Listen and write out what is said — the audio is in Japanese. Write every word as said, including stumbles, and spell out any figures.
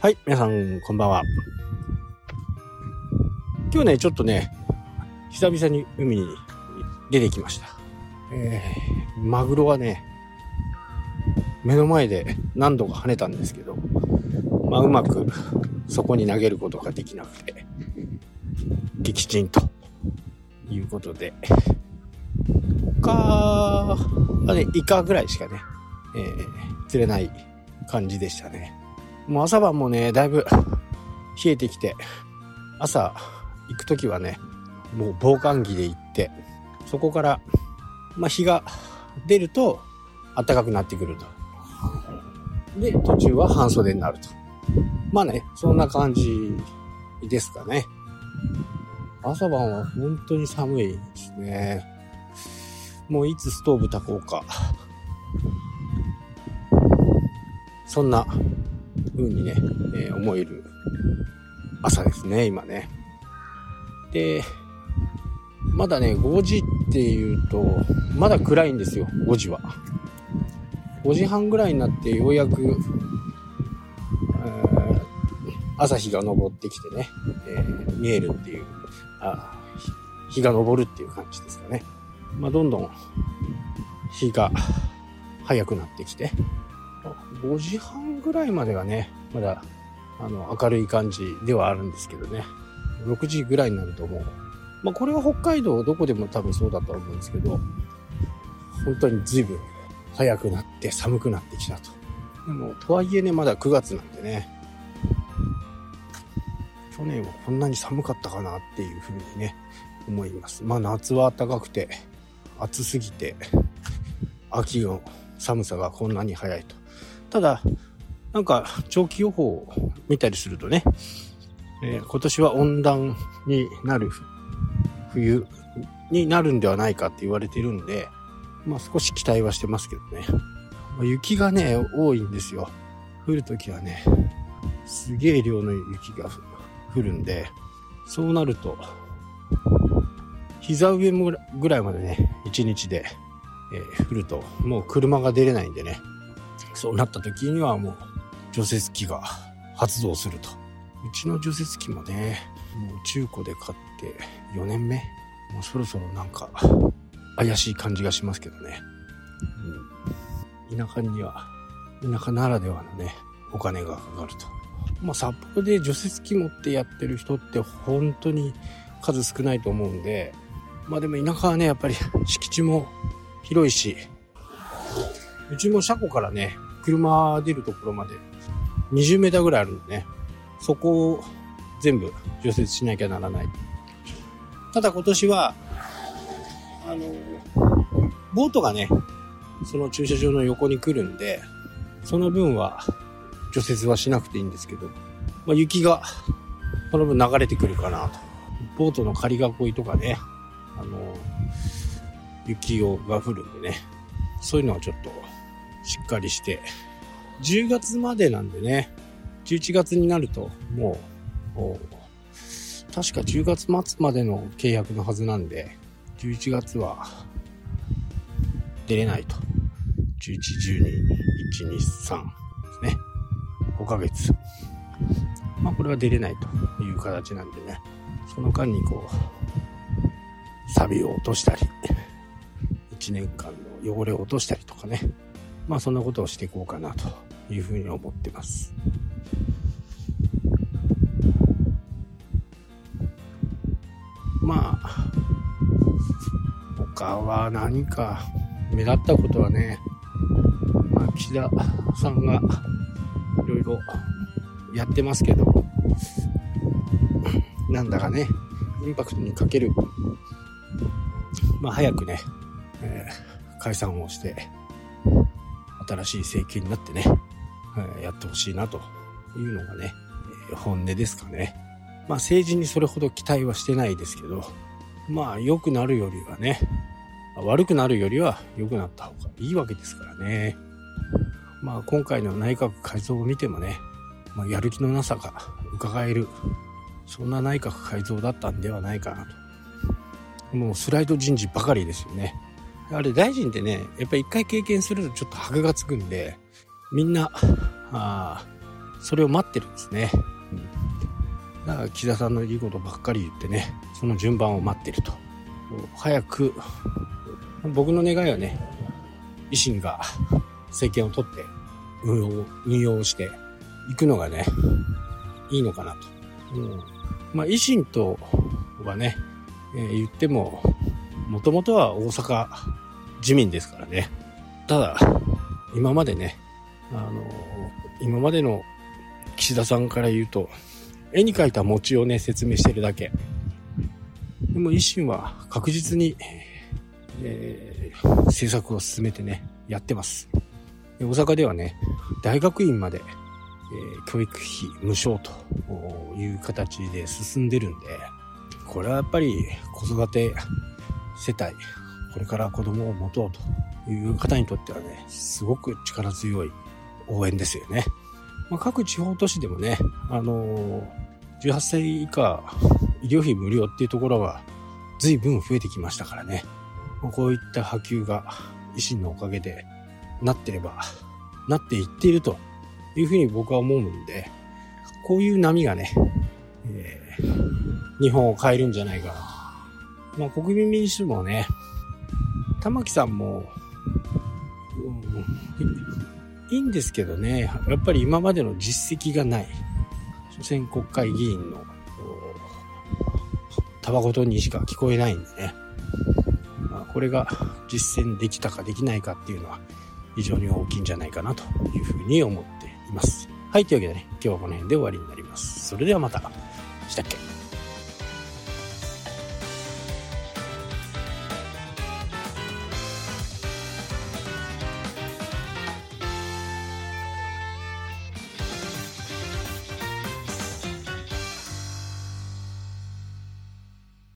はい、皆さんこんばんは。今日ねちょっとね久々に海に出てきました。えー、マグロはね目の前で何度か跳ねたんですけど、まあうまくそこに投げることができなくて撃沈ということで、他はねイカぐらいしかね、えー、釣れない感じでしたね。もう朝晩もねだいぶ冷えてきて、朝行くときはねもう防寒着で行って、そこから、まあ、日が出ると暖かくなってくると、で途中は半袖になると、まあねそんな感じですかね。朝晩は本当に寒いですね。もういつストーブ炊こうか、そんな風にね、えー、思える朝ですね今ね。でまだねごじっていうとまだ暗いんですよ。ごじはごじはんぐらいになってようやく、えー、朝日が昇ってきてね、えー、見えるっていう、あ日が昇るっていう感じですかね。まあどんどん日が早くなってきて、ごじはんぐらいまでがねまだあの明るい感じではあるんですけどね、ろくじぐらいになるともう、まあ、これは北海道どこでも多分そうだと思うんですけど、本当に随分早くなって寒くなってきたと。でもとはいえねまだくがつなんでね、去年はこんなに寒かったかなっていうふうにね思います。まあ夏は暖かくて暑すぎて秋の寒さがこんなに早いと。ただなんか長期予報を見たりするとね、えー、今年は温暖になる冬になるんではないかって言われてるんで、まあ少し期待はしてますけどね。雪がね多いんですよ。降るときはねすげえ量の雪が降るんで、そうなると膝上ぐらいまでね一日で、えー、降るともう車が出れないんでね、そうなった時にはもう除雪機が発動すると。うちの除雪機もねもう中古で買ってよねんめ、もうそろそろなんか怪しい感じがしますけどね、うん、田舎には田舎ならではのねお金がかかると。まあ札幌で除雪機持ってやってる人って本当に数少ないと思うんで、まあでも田舎はねやっぱり敷地も広いし、うちも車庫からね車出るところまでにじゅうメーターぐらいあるんでね、そこを全部除雪しなきゃならない。ただ今年はあのボートがねその駐車場の横に来るんで、その分は除雪はしなくていいんですけど、まあ、雪がその分流れてくるかなと。ボートの仮囲いとかねあの雪が降るんでね、そういうのはちょっとしっかりして、じゅうがつまでなんでね、じゅういちがつになるともう確かじゅうがつまつまでの契約のはずなんで、じゅういちがつは出れないと。じゅういち、じゅうに、いち、に、さんですね、ごかげつ、まあこれは出れないという形なんでね、その間にこう錆を落としたりいちねんかんの汚れを落としたりとかね、まあそんなことをしていこうかなというふうに思ってます。まあ他は何か目立ったことはね、まあ、岸田さんがいろいろやってますけど、なんだかねインパクトにかける、まあ早くね、えー、解散をして新しい政権になってね、えー、やってほしいなというのがね、えー、本音ですかね。まあ政治にそれほど期待はしてないですけど、まあ良くなるよりはね、悪くなるよりは良くなった方がいいわけですからね。まあ今回の内閣改造を見てもね、まあ、やる気のなさが伺える、そんな内閣改造だったんではないかなと。もうスライド人事ばかりですよね。あれ大臣ってねやっぱり一回経験するとちょっと箔がつくんで、みんなあそれを待ってるんですね、うん、だから岸田さんのいいことばっかり言ってね、その順番を待ってると。早く、僕の願いはね、維新が政権を取って運用、運用していくのがねいいのかなと、うん、まあ維新とはね、えー、言ってももともとは大阪自民ですからね。ただ今までね、あのー、今までの岸田さんから言うと絵に描いた餅をね説明してるだけでも、維新は確実に、えー、政策を進めてねやってます。大阪ではね大学院まで、えー、教育費無償という形で進んでるんで、これはやっぱり子育て世帯、これから子供を持とうという方にとってはねすごく力強い応援ですよね。まあ、各地方都市でもね、あのー、じゅうはっさい以下医療費無料っていうところが随分増えてきましたからね、こういった波及が維新のおかげでなってればなっていっているというふうに僕は思うんで、こういう波がね、えー、日本を変えるんじゃないかな。まあ、国民民主もね、玉木さんも、うん、いいんですけどね、やっぱり今までの実績がない。所詮国会議員のタバコとにしか聞こえないんでね、これが実践できたかできないかっていうのは非常に大きいんじゃないかなというふうに思っています。はい、というわけでね、今日はこの辺で終わりになります。それではまた。したっけ。